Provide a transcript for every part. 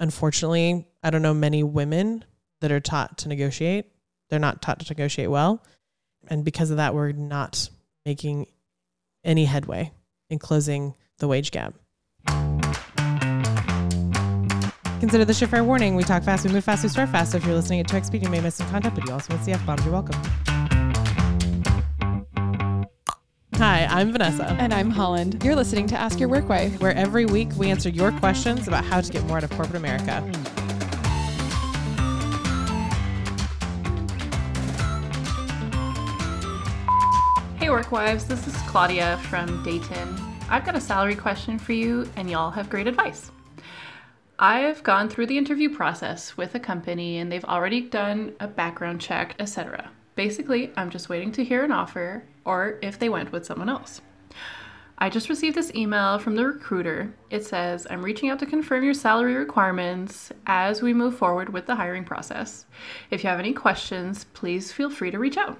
unfortunately, I don't know many women that are taught to negotiate. They're not taught to negotiate well. And because of that, we're not making any headway in closing the wage gap. Consider the shift fair warning. We talk fast, we move fast, we start fast. So if you're listening at 2x speed, you may miss some content, but you also miss the F-bombs. You're welcome. Hi, I'm Vanessa. And I'm Holland. You're listening to Ask Your Workwife, where every week we answer your questions about how to get more out of corporate America. Hey, Workwives. This is Claudia from Dayton. I've got a salary question for you, and y'all have great advice. I've gone through the interview process with a company and they've already done a background check, etc. Basically, I'm just waiting to hear an offer or if they went with someone else. I just received this email from the recruiter. It says, I'm reaching out to confirm your salary requirements as we move forward with the hiring process. If you have any questions, please feel free to reach out.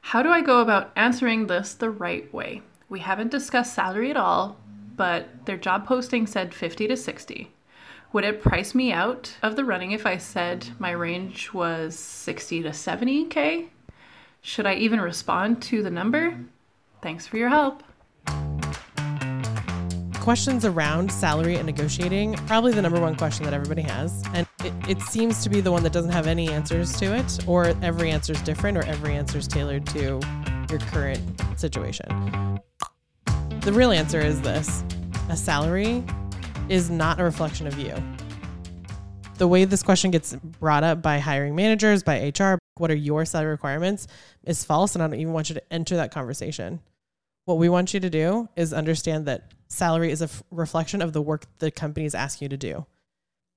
How do I go about answering this the right way? We haven't discussed salary at all, but their job posting said 50 to 60. Would it price me out of the running if I said my range was 60 to 70K? Should I even respond to the number? Thanks for your help. Questions around salary and negotiating, probably the number one question that everybody has. And it seems to be the one that doesn't have any answers to it, or every answer is different, or every answer is tailored to your current situation. The real answer is this: a salary is not a reflection of you. The way this question gets brought up by hiring managers, by HR, what are your salary requirements, is false, and I don't even want you to enter that conversation. What we want you to do is understand that salary is a reflection of the work the company is asking you to do.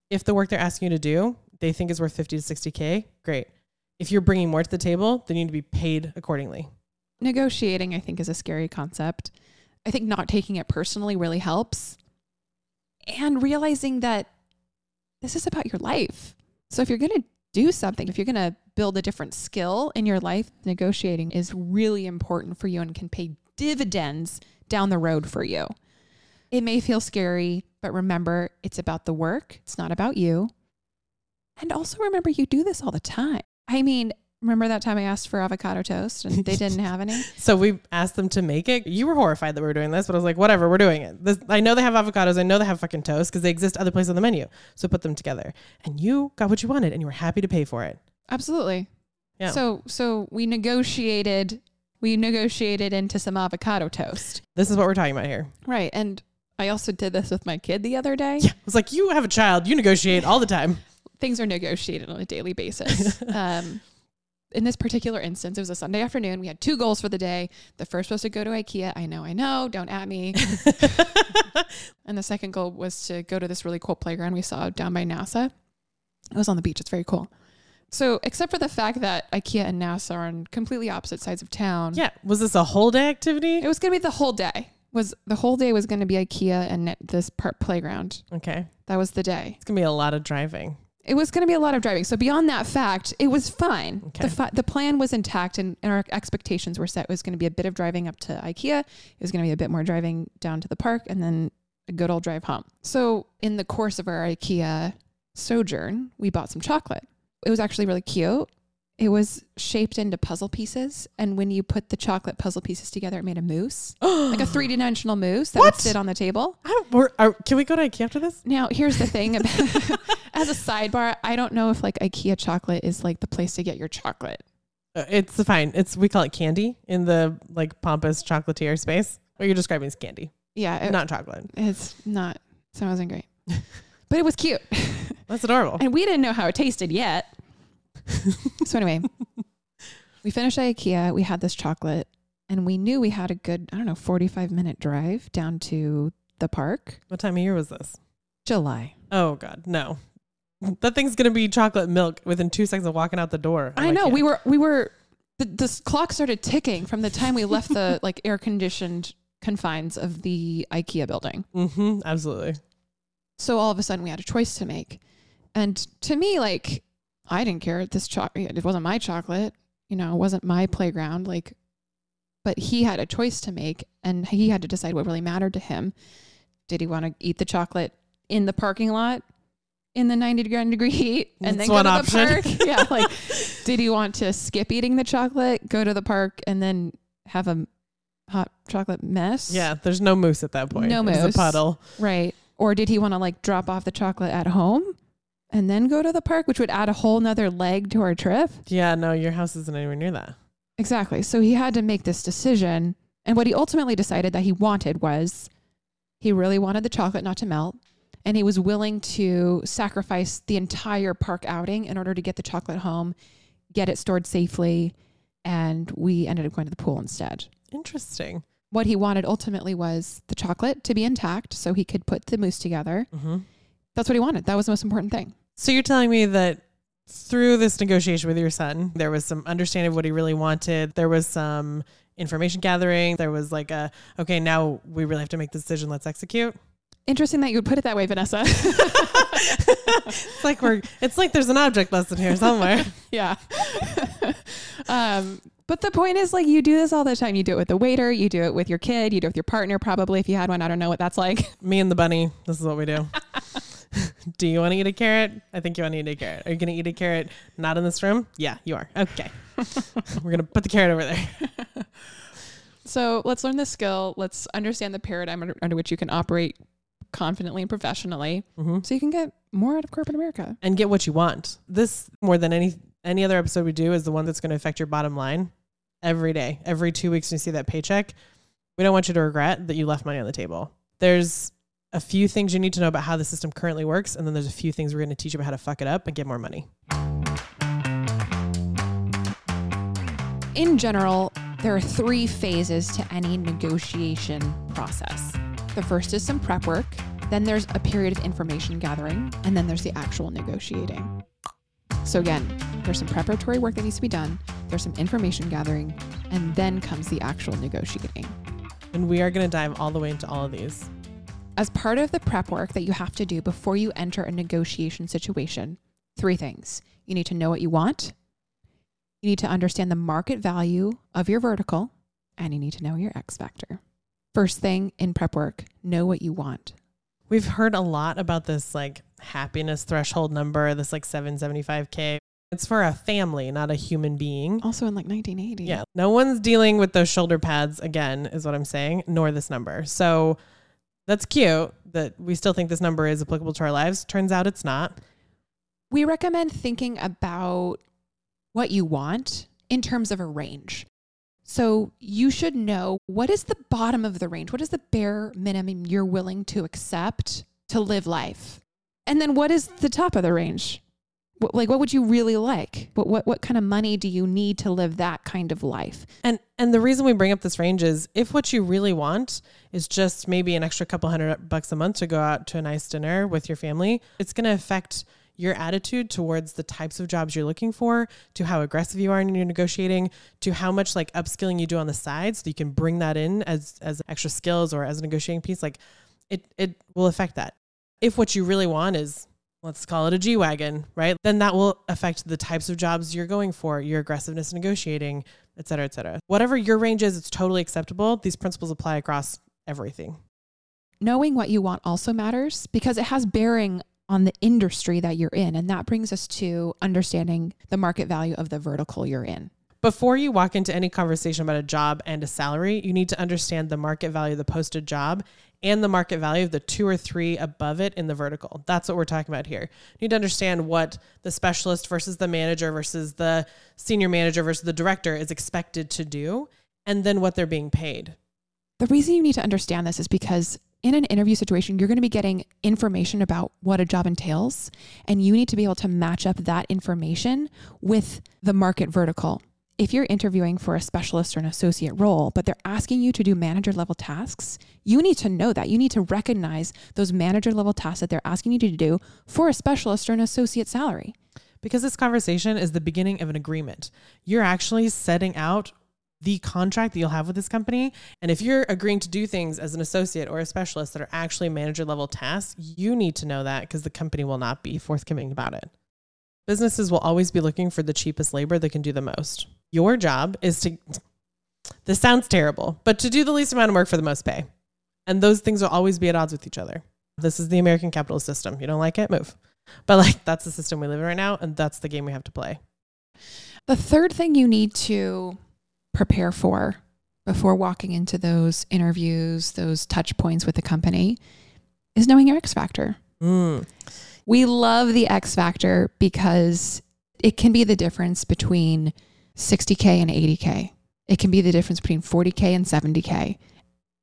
If the work they're asking you to do, they think is worth 50 to 60K, great. If you're bringing more to the table, then you need to be paid accordingly. Negotiating, I think, is a scary concept. I think not taking it personally really helps, and realizing that this is about your life. So if you're going to do something, if you're going to build a different skill in your life, negotiating is really important for you and can pay dividends down the road for you. It may feel scary, but remember, it's about the work. It's not about you. And also remember, you do this all the time. I mean, remember that time I asked for avocado toast and they didn't have any? So we asked them to make it. You were horrified that we were doing this, but I was like, whatever, we're doing it. I know they have avocados. I know they have fucking toast because they exist other places on the menu. So put them together. And you got what you wanted and you were happy to pay for it. Absolutely. Yeah. So we negotiated into some avocado toast. This is what we're talking about here. Right. And I also did this with my kid the other day. Yeah. I was like, you have a child. You negotiate all the time. Things are negotiated on a daily basis. In this particular instance, it was a Sunday afternoon. We had two goals for the day. The first was to go to IKEA. I know. Don't at me. And the second goal was to go to this really cool playground we saw down by NASA. It was on the beach. It's very cool. So except for the fact that IKEA and NASA are on completely opposite sides of town. Yeah. Was this a whole day activity? It was going to be the whole day. The whole day was going to be IKEA and this playground. Okay. That was the day. It's going to be a lot of driving. It was going to be a lot of driving. So beyond that fact, it was fine. Okay. The plan was intact and our expectations were set. It was going to be a bit of driving up to IKEA. It was going to be a bit more driving down to the park and then a good old drive home. So in the course of our IKEA sojourn, we bought some chocolate. It was actually really cute. It was shaped into puzzle pieces. And when you put the chocolate puzzle pieces together, it made a moose, like a three-dimensional moose that would sit on the table. Can we go to IKEA after this? Now, here's the thing. As a sidebar, I don't know if like IKEA chocolate is like the place to get your chocolate. It's fine. We call it candy in the like pompous chocolatier space. What you're describing is candy. Yeah. Not chocolate. It's not. So it wasn't great. But it was cute. That's adorable. And we didn't know how it tasted yet. So anyway, we finished at IKEA, we had this chocolate, and we knew we had a good, 45-minute drive down to the park. What time of year was this? July. Oh God, no. That thing's going to be chocolate milk within 2 seconds of walking out the door. I know. The clock started ticking from the time we left the like air conditioned confines of the IKEA building. Mm-hmm, absolutely. So all of a sudden we had a choice to make. And to me, like, I didn't care. It wasn't my chocolate, it wasn't my playground. Like, but he had a choice to make and he had to decide what really mattered to him. Did he want to eat the chocolate in the parking lot in the 90-degree heat and then go to the park. Yeah, like, did you want to skip eating the chocolate, go to the park, and then have a hot chocolate mess? Yeah, there's no mousse at that point. No mousse. It's a puddle. Right. Or did he want to, like, drop off the chocolate at home and then go to the park, which would add a whole nother leg to our trip? Yeah, no, your house isn't anywhere near that. Exactly. So he had to make this decision. And what he ultimately decided that he wanted was he really wanted the chocolate not to melt. And he was willing to sacrifice the entire park outing in order to get the chocolate home, get it stored safely. And we ended up going to the pool instead. Interesting. What he wanted ultimately was the chocolate to be intact so he could put the mousse together. Mm-hmm. That's what he wanted. That was the most important thing. So you're telling me that through this negotiation with your son, there was some understanding of what he really wanted. There was some information gathering. There was like a, okay, now we really have to make the decision. Let's execute. Interesting that you would put it that way, Vanessa. It's like there's an object lesson here somewhere. Yeah. But the point is, like, you do this all the time. You do it with the waiter, you do it with your kid, you do it with your partner, probably, if you had one. I don't know what that's like. Me and the bunny. This is what we do. Do you want to eat a carrot? I think you want to eat a carrot. Are you going to eat a carrot not in this room? Yeah, you are. Okay. We're going to put the carrot over there. So let's learn this skill. Let's understand the paradigm under which you can operate confidently and professionally, mm-hmm. so you can get more out of corporate America and get what you want. This, more than any other episode we do, is the one that's going to affect your bottom line every day. Every 2 weeks when you see that paycheck, we don't want you to regret that you left money on the table. There's a few things you need to know about how the system currently works, and then there's a few things we're going to teach you about how to fuck it up and get more money. In general, there are 3 phases to any negotiation process. The first is some prep work, then there's a period of information gathering, and then there's the actual negotiating. So again, there's some preparatory work that needs to be done, there's some information gathering, and then comes the actual negotiating. And we are going to dive all the way into all of these. As part of the prep work that you have to do before you enter a negotiation situation, 3 things. You need to know what you want, you need to understand the market value of your vertical, and you need to know your X factor. First thing in prep work, know what you want. We've heard a lot about this like happiness threshold number, this like 775K. It's for a family, not a human being. Also in like 1980. Yeah. No one's dealing with those shoulder pads again, is what I'm saying, nor this number. So that's cute that we still think this number is applicable to our lives. Turns out it's not. We recommend thinking about what you want in terms of a range. So you should know, what is the bottom of the range? What is the bare minimum you're willing to accept to live life? And then what is the top of the range? What would you really like? What kind of money do you need to live that kind of life? And the reason we bring up this range is if what you really want is just maybe an extra couple $100 a month to go out to a nice dinner with your family, it's going to affect your attitude towards the types of jobs you're looking for, to how aggressive you are in your negotiating, to how much like upskilling you do on the side so you can bring that in as extra skills or as a negotiating piece. Like it will affect that. If what you really want is, let's call it a G-wagon, right? Then that will affect the types of jobs you're going for, your aggressiveness in negotiating, et cetera, et cetera. Whatever your range is, it's totally acceptable. These principles apply across everything. Knowing what you want also matters because it has bearing on the industry that you're in. And that brings us to understanding the market value of the vertical you're in. Before you walk into any conversation about a job and a salary, you need to understand the market value of the posted job and the market value of the 2 or 3 above it in the vertical. That's what we're talking about here. You need to understand what the specialist versus the manager versus the senior manager versus the director is expected to do, and then what they're being paid. The reason you need to understand this is because in an interview situation, you're going to be getting information about what a job entails, and you need to be able to match up that information with the market vertical. If you're interviewing for a specialist or an associate role, but they're asking you to do manager level tasks, you need to know that. You need to recognize those manager level tasks that they're asking you to do for a specialist or an associate salary. Because this conversation is the beginning of an agreement. You're actually setting out the contract that you'll have with this company. And if you're agreeing to do things as an associate or a specialist that are actually manager level tasks, you need to know that because the company will not be forthcoming about it. Businesses will always be looking for the cheapest labor that can do the most. Your job is to, this sounds terrible, but to do the least amount of work for the most pay. And those things will always be at odds with each other. This is the American capitalist system. You don't like it? Move. But like, that's the system we live in right now. And that's the game we have to play. The third thing you need to prepare for before walking into those interviews, those touch points with the company, is knowing your X factor. Mm. We love the X factor because it can be the difference between 60K and 80K. It can be the difference between 40K and 70K.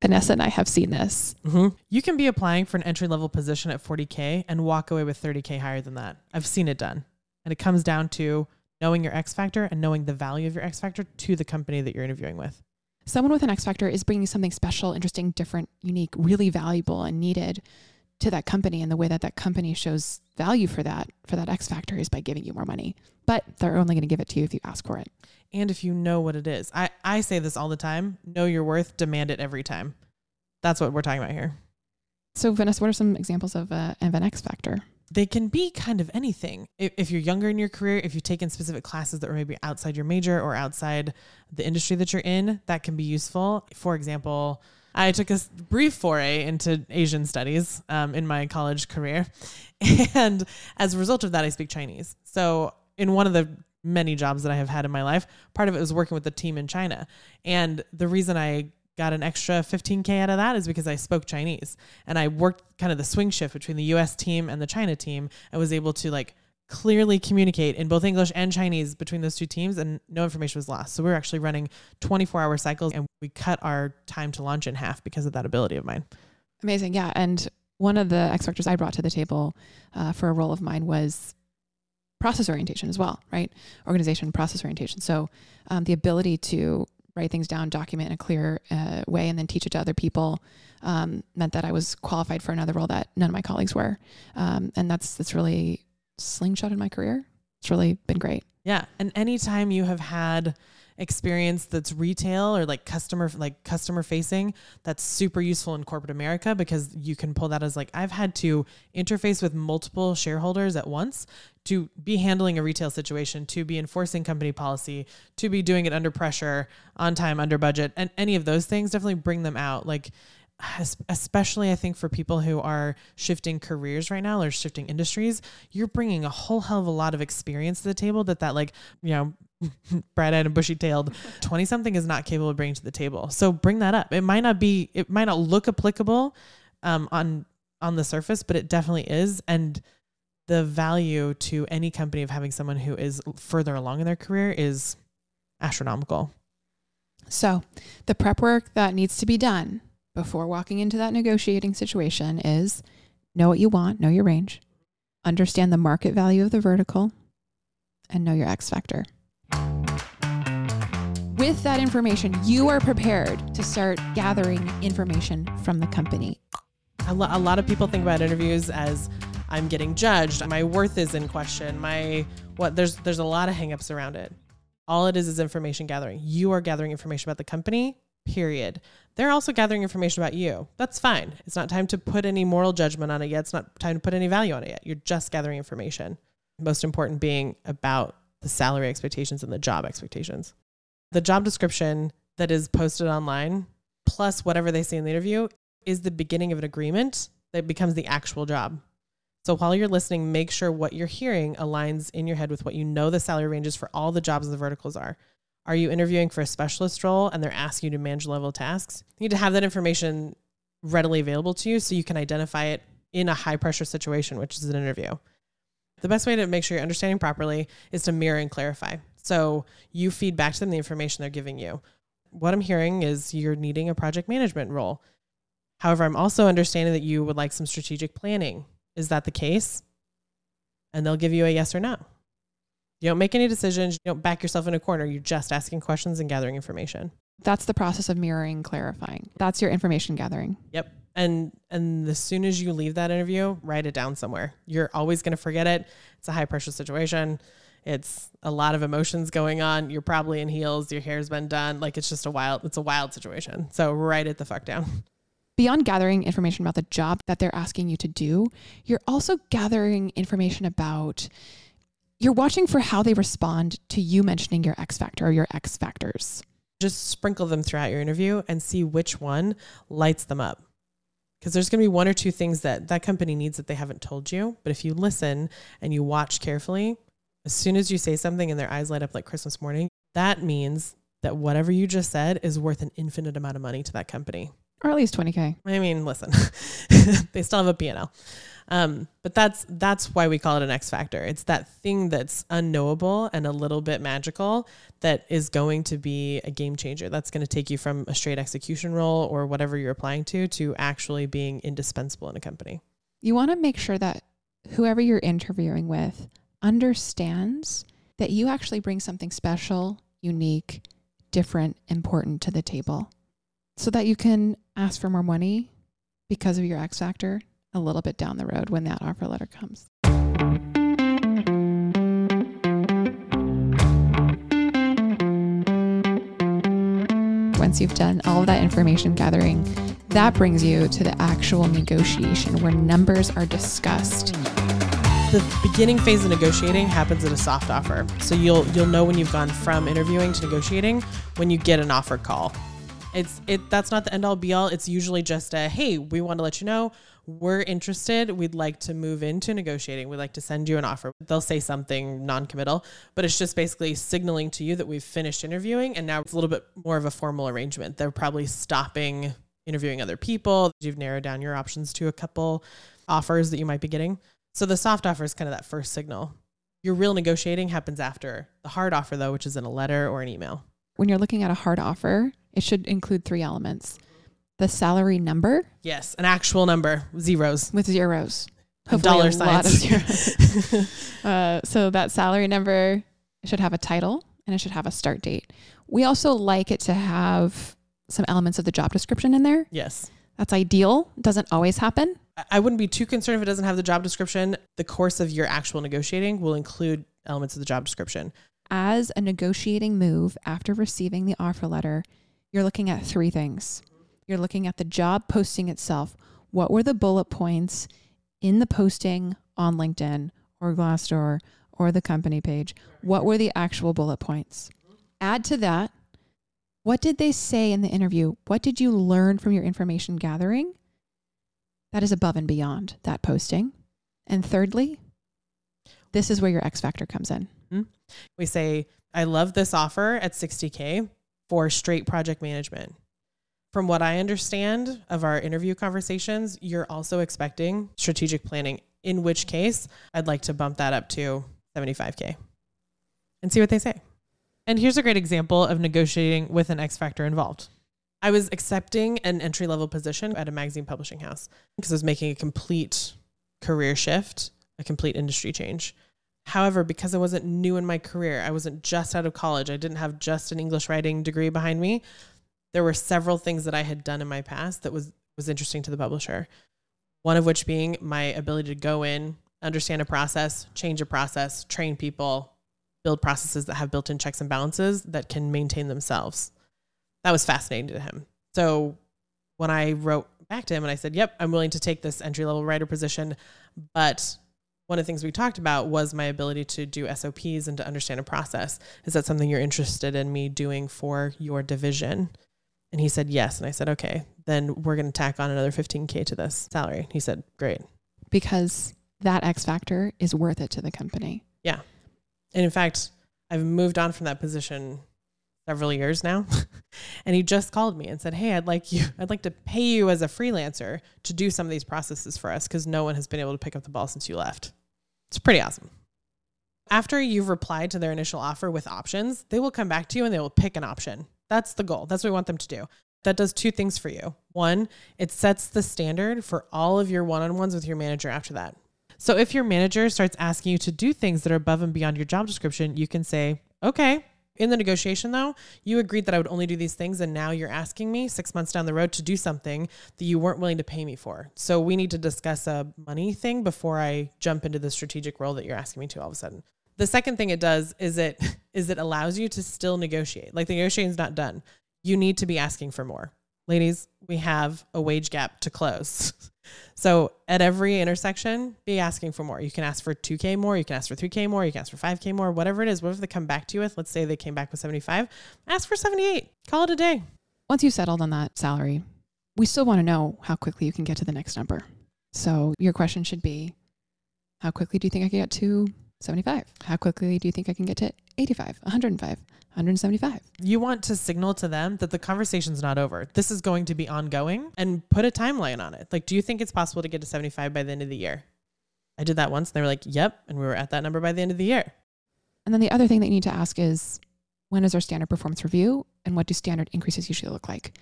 Vanessa and I have seen this. Mm-hmm. You can be applying for an entry-level position at 40K and walk away with 30K higher than that. I've seen it done. And it comes down to knowing your X factor and knowing the value of your X factor to the company that you're interviewing with. Someone with an X factor is bringing something special, interesting, different, unique, really valuable and needed to that company. And the way that that company shows value for that X factor is by giving you more money. But they're only going to give it to you if you ask for it. And if you know what it is. I say this all the time. Know your worth. Demand it every time. That's what we're talking about here. So Vanessa, what are some examples of an X factor? They can be kind of anything. If you're younger in your career, if you've taken specific classes that were maybe outside your major or outside the industry that you're in, that can be useful. For example, I took a brief foray into Asian studies in my college career. And as a result of that, I speak Chinese. So in one of the many jobs that I have had in my life, part of it was working with the team in China. And the reason I got an extra 15K out of that is because I spoke Chinese and I worked kind of the swing shift between the US team and the China team. I was able to like clearly communicate in both English and Chinese between those two teams and no information was lost. So we were actually running 24-hour cycles and we cut our time to launch in half because of that ability of mine. Amazing. Yeah. And one of the X factors I brought to the table for a role of mine was process orientation as well, right? Organization, process orientation. So the ability to write things down, document in a clear way, and then teach it to other people meant that I was qualified for another role that none of my colleagues were. And that's really slingshotted my career. It's really been great. Yeah. And anytime you have had experience that's retail or like customer facing, that's super useful in corporate America because you can pull that as like, I've had to interface with multiple shareholders at once to be handling a retail situation, to be enforcing company policy, to be doing it under pressure, on time, under budget, and any of those things, definitely bring them out. Like, especially I think for people who are shifting careers right now or shifting industries, you're bringing a whole hell of a lot of experience to the table that like, you know, bright-eyed and bushy-tailed 20-something is not capable of bringing to the table. So bring that up. It might not look applicable on the surface, but it definitely is. And the value to any company of having someone who is further along in their career is astronomical. So the prep work that needs to be done before walking into that negotiating situation is know what you want, know your range, understand the market value of the vertical, and know your X factor. With that information, you are prepared to start gathering information from the company. A lot of people think about interviews as I'm getting judged, my worth is in question, there's a lot of hangups around it. All it is information gathering. You are gathering information about the company, period. They're also gathering information about you. That's fine. It's not time to put any moral judgment on it yet. It's not time to put any value on it yet. You're just gathering information. Most important being about the salary expectations and the job expectations. The job description that is posted online, plus whatever they say in the interview, is the beginning of an agreement that becomes the actual job. So while you're listening, make sure what you're hearing aligns in your head with what you know the salary ranges for all the jobs and the verticals are. Are you interviewing for a specialist role and they're asking you to manage level tasks? You need to have that information readily available to you so you can identify it in a high pressure situation, which is an interview. The best way to make sure you're understanding properly is to mirror and clarify. So you feed back to them the information they're giving you. What I'm hearing is you're needing a project management role. However, I'm also understanding that you would like some strategic planning. Is that the case? And they'll give you a yes or no. You don't make any decisions. You don't back yourself in a corner. You're just asking questions and gathering information. That's the process of mirroring, clarifying. That's your information gathering. Yep. And as soon as you leave that interview, write it down somewhere. You're always going to forget it. It's a high pressure situation. It's a lot of emotions going on. You're probably in heels. Your hair's been done. Like, it's a wild situation. So write it the fuck down. Beyond gathering information about the job that they're asking you to do, you're also gathering information about, you're watching for how they respond to you mentioning your X factor or your X factors. Just sprinkle them throughout your interview and see which one lights them up. Because there's going to be one or two things that that company needs that they haven't told you. But if you listen and you watch carefully, as soon as you say something and their eyes light up like Christmas morning, that means that whatever you just said is worth an infinite amount of money to that company. Or at least 20K. I mean, listen, they still have a P&L. But that's why we call it an X factor. It's that thing that's unknowable and a little bit magical that is going to be a game changer. That's going to take you from a straight execution role or whatever you're applying to actually being indispensable in a company. You want to make sure that whoever you're interviewing with understands that you actually bring something special, unique, different, important to the table, so that you can ask for more money because of your X factor a little bit down the road when that offer letter comes. Once you've done all of that information gathering, that brings you to the actual negotiation where numbers are discussed. The beginning phase of negotiating happens at a soft offer. So you'll know when you've gone from interviewing to negotiating when you get an offer call. That's not the end all be all. It's usually just a, hey, we want to let you know we're interested. We'd like to move into negotiating. We'd like to send you an offer. They'll say something non-committal, but it's just basically signaling to you that we've finished interviewing. And now it's a little bit more of a formal arrangement. They're probably stopping interviewing other people. You've narrowed down your options to a couple offers that you might be getting. So the soft offer is kind of that first signal. Your real negotiating happens after the hard offer though, which is in a letter or an email. When you're looking at a hard offer, it should include three elements. The salary number. Yes, an actual number, zeros. With zeros. Hopefully dollar signs. So that salary number should have a title and it should have a start date. We also like it to have some elements of the job description in there. Yes. That's ideal. It doesn't always happen. I wouldn't be too concerned if it doesn't have the job description. The course of your actual negotiating will include elements of the job description. As a negotiating move after receiving the offer letter, you're looking at three things. You're looking at the job posting itself. What were the bullet points in the posting on LinkedIn or Glassdoor or the company page? What were the actual bullet points? Add to that, what did they say in the interview? What did you learn from your information gathering? That is above and beyond that posting. And thirdly, this is where your X factor comes in. Mm-hmm. We say, I love this offer at $60K for straight project management. From what I understand of our interview conversations, you're also expecting strategic planning, in which case I'd like to bump that up to $75K and see what they say. And here's a great example of negotiating with an X factor involved. I was accepting an entry-level position at a magazine publishing house because I was making a complete career shift, a complete industry change. However, because I wasn't new in my career, I wasn't just out of college, I didn't have just an English writing degree behind me, there were several things that I had done in my past that was interesting to the publisher. One of which being my ability to go in, understand a process, change a process, train people, build processes that have built-in checks and balances that can maintain themselves. That was fascinating to him. So when I wrote back to him and I said, yep, I'm willing to take this entry-level writer position, but one of the things we talked about was my ability to do SOPs and to understand a process. Is that something you're interested in me doing for your division? And he said, yes. And I said, okay, then we're going to tack on another $15K to this salary. He said, great. Because that X factor is worth it to the company. Yeah. And in fact, I've moved on from that position several years now. And he just called me and said, hey, I'd like to pay you as a freelancer to do some of these processes for us because no one has been able to pick up the ball since you left. It's pretty awesome. After you've replied to their initial offer with options, they will come back to you and they will pick an option. That's the goal. That's what we want them to do. That does two things for you. One, it sets the standard for all of your one-on-ones with your manager after that. So if your manager starts asking you to do things that are above and beyond your job description, you can say, okay, in the negotiation though, you agreed that I would only do these things. And now you're asking me 6 months down the road to do something that you weren't willing to pay me for. So we need to discuss a money thing before I jump into the strategic role that you're asking me to all of a sudden. The second thing it does is it allows you to still negotiate. Like the negotiation's not done. You need to be asking for more. Ladies, we have a wage gap to close. So at every intersection, be asking for more. You can ask for $2K more. You can ask for $3K more. You can ask for $5K more, whatever it is. Whatever they come back to you with, let's say they came back with $75, ask for $78, call it a day. Once you settled on that salary, we still want to know how quickly you can get to the next number. So your question should be, how quickly do you think I can get to 75? How quickly do you think I can get to 85, 105, 175? You want to signal to them that the conversation's not over. This is going to be ongoing, and put a timeline on it. Like, do you think it's possible to get to 75 by the end of the year? I did that once and they were like, yep. And we were at that number by the end of the year. And then the other thing that you need to ask is, when is our standard performance review, and what do standard increases usually look like?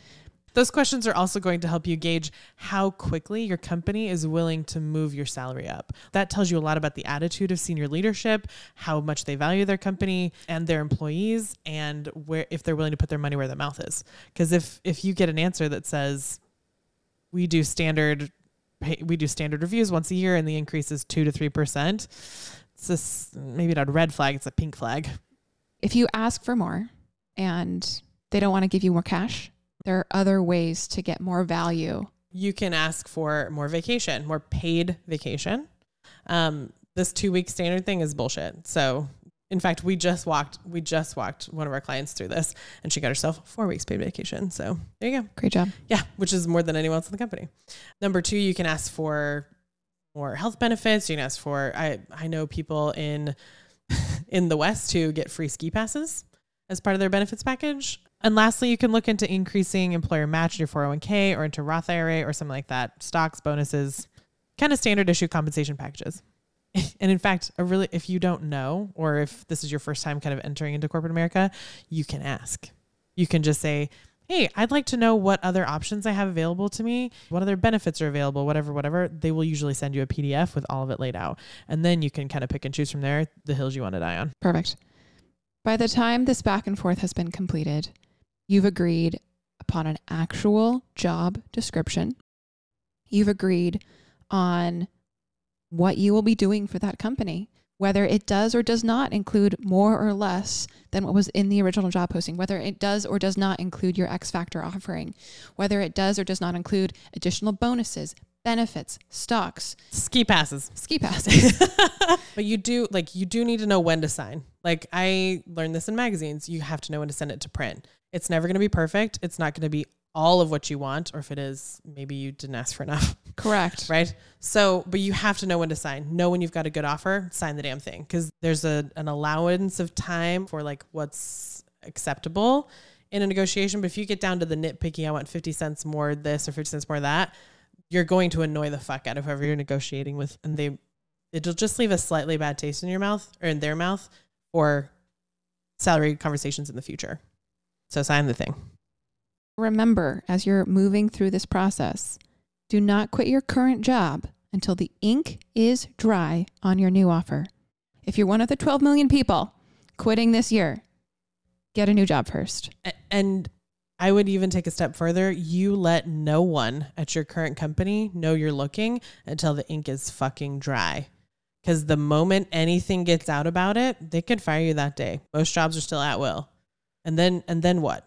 Those questions are also going to help you gauge how quickly your company is willing to move your salary up. That tells you a lot about the attitude of senior leadership, how much they value their company and their employees, and where, if they're willing to put their money where their mouth is. Because if you get an answer that says, we do standard reviews once a year and the increase is 2 to 3%, it's just maybe not a red flag, it's a pink flag. If you ask for more and they don't want to give you more cash, there are other ways to get more value. You can ask for more vacation, more paid vacation. This 2-week standard thing is bullshit. So in fact, we just walked one of our clients through this, and she got herself 4 weeks paid vacation. So there you go. Great job. Yeah. Which is more than anyone else in the company. Number 2, you can ask for more health benefits. You can ask for, I know people in the West who get free ski passes as part of their benefits package. And lastly, you can look into increasing employer match in your 401k or into Roth IRA or something like that. Stocks, bonuses, kind of standard issue compensation packages. And in fact, if you don't know, or if this is your first time kind of entering into corporate America, you can ask. You can just say, hey, I'd like to know what other options I have available to me. What other benefits are available, whatever. They will usually send you a PDF with all of it laid out. And then you can kind of pick and choose from there the hills you want to die on. Perfect. By the time this back and forth has been completed, you've agreed upon an actual job description. You've agreed on what you will be doing for that company, whether it does or does not include more or less than what was in the original job posting, whether it does or does not include your X factor offering, whether it does or does not include additional bonuses, benefits, stocks, ski passes. But you do need to know when to sign. Like, I learned this in magazines. You have to know when to send it to print. It's never going to be perfect. It's not going to be all of what you want, or if it is, maybe you didn't ask for enough. Correct. Right? So, but you have to know when to sign. Know when you've got a good offer, sign the damn thing. Because there's an allowance of time for like what's acceptable in a negotiation. But if you get down to the nitpicky, I want 50 cents more this or 50 cents more that, you're going to annoy the fuck out of whoever you're negotiating with. And it'll just leave a slightly bad taste in your mouth, or in their mouth, for salary conversations in the future. So sign the thing. Remember, as you're moving through this process, do not quit your current job until the ink is dry on your new offer. If you're one of the 12 million people quitting this year, get a new job first. And I would even take a step further. You let no one at your current company know you're looking until the ink is fucking dry. Because the moment anything gets out about it, they could fire you that day. Most jobs are still at will. And then what?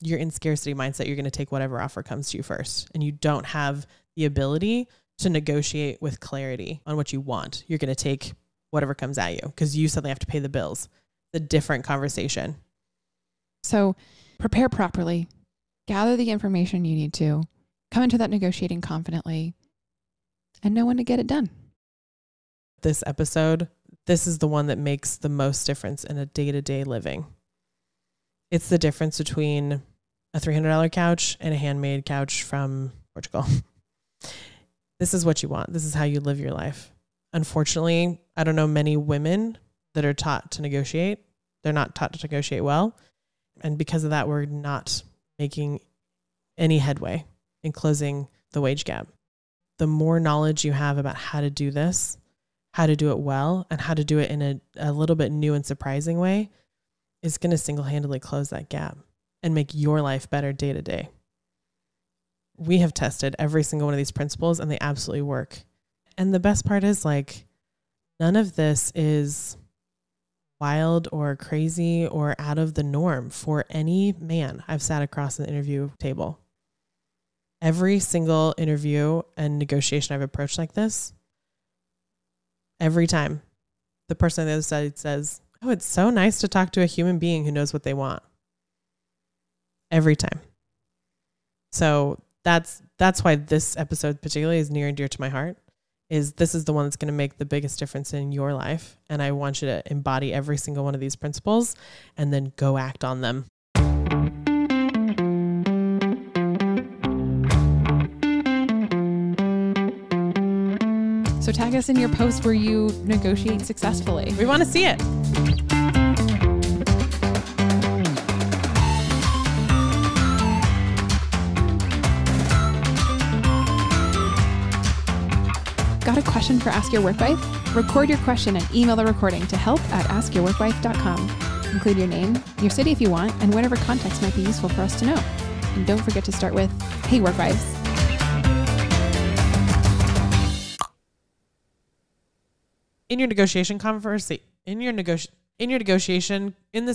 You're in scarcity mindset. You're going to take whatever offer comes to you first. And you don't have the ability to negotiate with clarity on what you want. You're going to take whatever comes at you because you suddenly have to pay the bills. It's a different conversation. So prepare properly, gather the information you need to, come into that negotiating confidently, and know when to get it done. This episode, this is the one that makes the most difference in a day-to-day living. It's the difference between a $300 couch and a handmade couch from Portugal. This is what you want. This is how you live your life. Unfortunately, I don't know many women that are taught to negotiate. They're not taught to negotiate well. And because of that, we're not making any headway in closing the wage gap. The more knowledge you have about how to do this, how to do it well, and how to do it in a little bit new and surprising way, is going to single-handedly close that gap and make your life better day to day. We have tested every single one of these principles and they absolutely work. And the best part is, like, none of this is wild or crazy or out of the norm for any man I've sat across an interview table. Every single interview and negotiation I've approached like this, every time the person on the other side says, oh, it's so nice to talk to a human being who knows what they want. Every time. So that's why this episode particularly is near and dear to my heart, is this is the one that's going to make the biggest difference in your life. And I want you to embody every single one of these principles and then go act on them. So tag us in your post where you negotiate successfully. We want to see it. Got a question for Ask Your Workwife? Record your question and email the recording to help@askyourworkwife.com. Include your name, your city if you want, and whatever context might be useful for us to know. And don't forget to start with, "Hey, Workwives." In this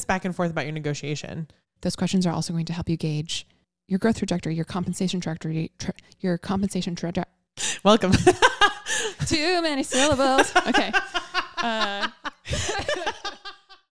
back and forth about your negotiation, those questions are also going to help you gauge your growth trajectory, your compensation trajectory, Welcome. Too many syllables. Okay.